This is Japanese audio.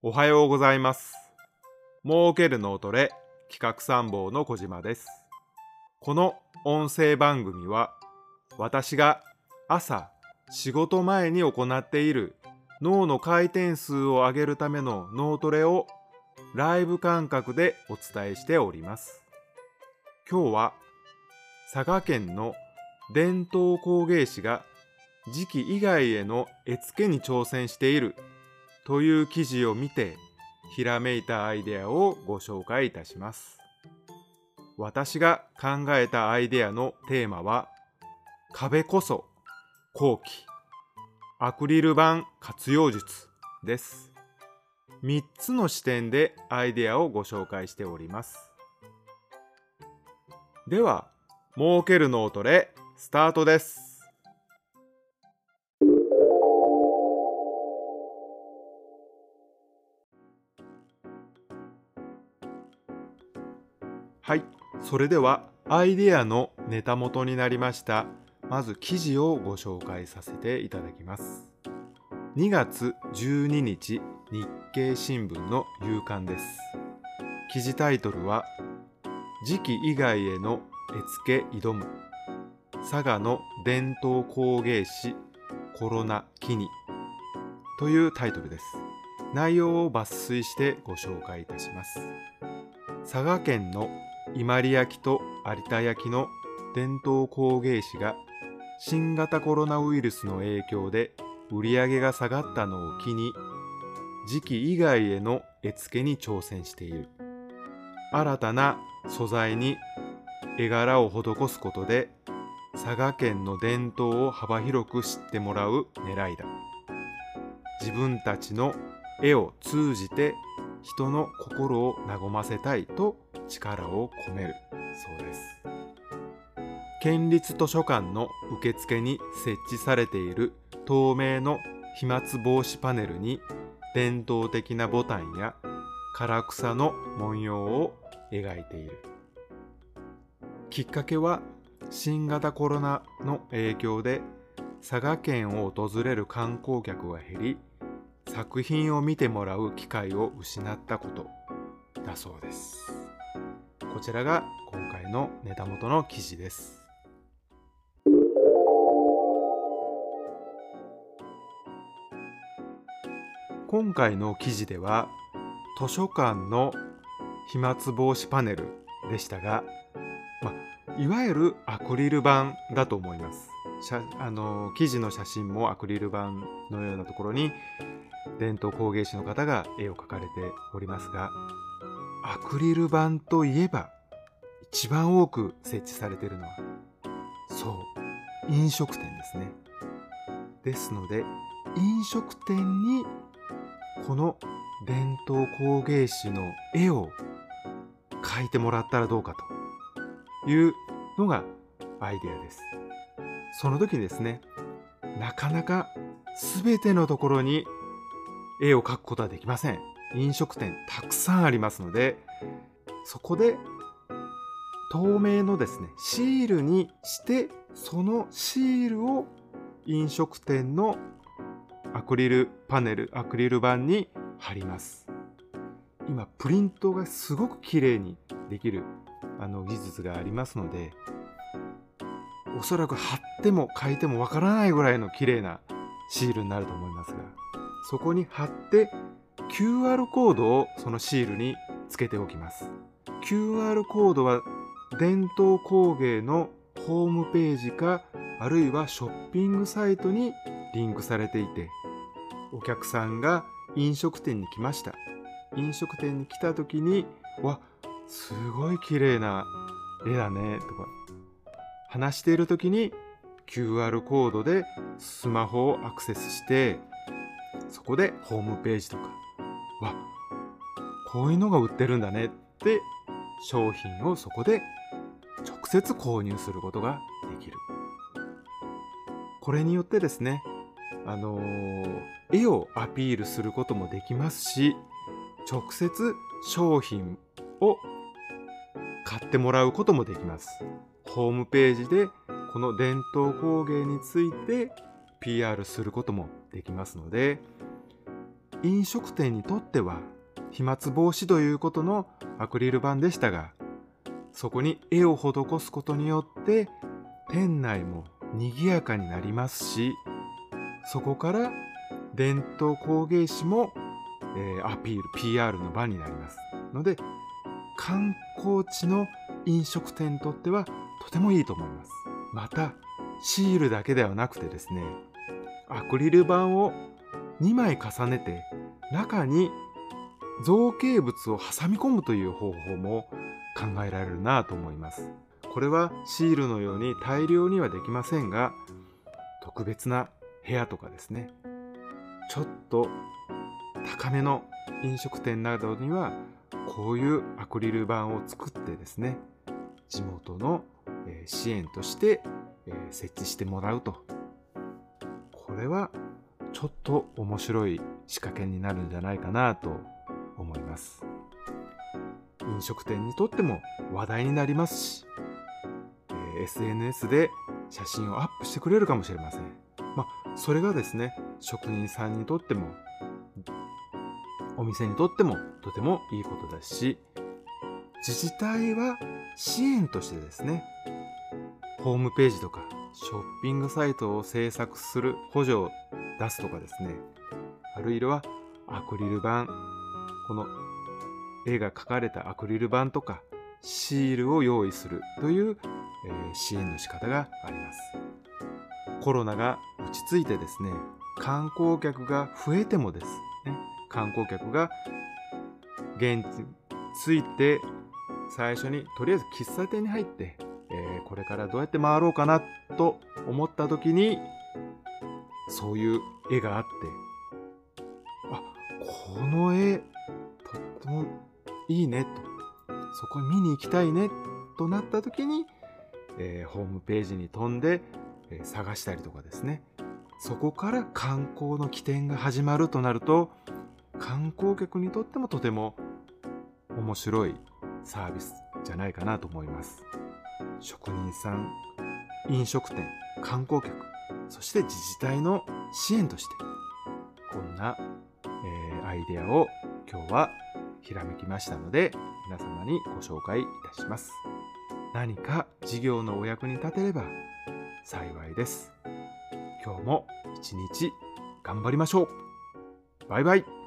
おはようございます。儲ける脳トレ企画参謀の小島です。この音声番組は、私が朝仕事前に行っている脳の回転数を上げるための脳トレをライブ感覚でお伝えしております。今日は佐賀県の伝統工芸士が磁器以外への絵付けに挑戦しているという記事を見て、ひらめいたアイデアをご紹介いたします。私が考えたアイデアのテーマは、壁こそ工期アクリル板活用術です。3つの視点でアイデアをご紹介しております。では、儲ける脳トレスタートです。はい、それではアイデアのネタ元になりました、まず記事をご紹介させていただきます。2月12日日経新聞の夕刊です。記事タイトルは、磁器以外への絵付け挑む、佐賀の伝統工芸士コロナ期に、というタイトルです。内容を抜粋してご紹介いたします。佐賀県の伊万里焼と有田焼の伝統工芸士が、新型コロナウイルスの影響で売り上げが下がったのを機に、磁器以外への絵付けに挑戦している。新たな素材に絵柄を施すことで、佐賀県の伝統を幅広く知ってもらう狙いだ。自分たちの絵を通じて人の心を和ませたいと力を込めるそうです。県立図書館の受付に設置されている透明の飛沫防止パネルに、伝統的なボタンや唐草の文様を描いている。きっかけは、新型コロナの影響で佐賀県を訪れる観光客が減り、作品を見てもらう機会を失ったことだそうです。こちらが今回のネタ元の記事です。今回の記事では、図書館の飛沫防止パネルでしたが、いわゆるアクリル板だと思います。記事の写真もアクリル板のようなところに伝統工芸士の方が絵を描かれておりますが、アクリル板といえば一番多く設置されているのは、そう、飲食店ですね。ですので、飲食店にこの伝統工芸士の絵を描いてもらったらどうかというのがアイデアです。その時にですね、なかなか全てのところに絵を描くことはできません。飲食店たくさんありますので、そこで透明のですね、シールにして、そのシールを飲食店のアクリルパネル、アクリル板に貼ります。今プリントがすごく綺麗にできる技術がありますので、おそらく貼っても書いてもわからないぐらいの綺麗なシールになると思いますが、そこに貼って QR コードをそのシールにつけておきます。 QR コードは伝統工芸のホームページか、あるいはショッピングサイトにリンクされていて、お客さんが飲食店に来ました、飲食店に来た時に、わ、すごい綺麗な絵だねとか話している時に、 QR コードでスマホをアクセスして、そこでホームページとか、わ、こういうのが売ってるんだねって、商品をそこで直接購入することができる。これによってですね、絵をアピールすることもできますし、直接商品を買ってもらうこともできます。ホームページでこの伝統工芸について PR することもできますので、飲食店にとっては飛沫防止ということのアクリル板でしたが、そこに絵を施すことによって店内も賑やかになりますし、そこから伝統工芸士もアピール PR の場になりますので、観光地の飲食店にとってはとてもいいと思います。またシールだけではなくてですね、アクリル板を2枚重ねて中に造形物を挟み込むという方法も考えられるなと思います。これはシールのように大量にはできませんが、特別な部屋とかですね、ちょっと高めの飲食店などにはこういうアクリル板を作ってですね、地元の支援として設置してもらうと、これはちょっと面白い仕掛けになるんじゃないかなと思います。飲食店にとっても話題になりますし、SNS で写真をアップしてくれるかもしれません。それがですね、職人さんにとってもお店にとってもとてもいいことだし、自治体は支援としてですね、ホームページとかショッピングサイトを制作する補助を出すとかですね、あるいはアクリル板、この絵が描かれたアクリル板とかシールを用意するという支援の仕方があります。コロナが落ち着いてですね、観光客が増えてもですね、観光客が現地に着いて最初にとりあえず喫茶店に入って、これからどうやって回ろうかなと思った時に、そういう絵があって、この絵とってもいいねと、そこに見に行きたいねとなった時に、ホームページに飛んで、探したりとかですね、そこから観光の起点が始まるとなると、観光客にとってもとても面白いサービスじゃないかなと思います。職人さん、飲食店、観光客、そして自治体の支援として、こんな、アイデアを今日はひらめきましたので、皆様にご紹介いたします。何か事業のお役に立てれば幸いです。今日も一日頑張りましょう。バイバイ。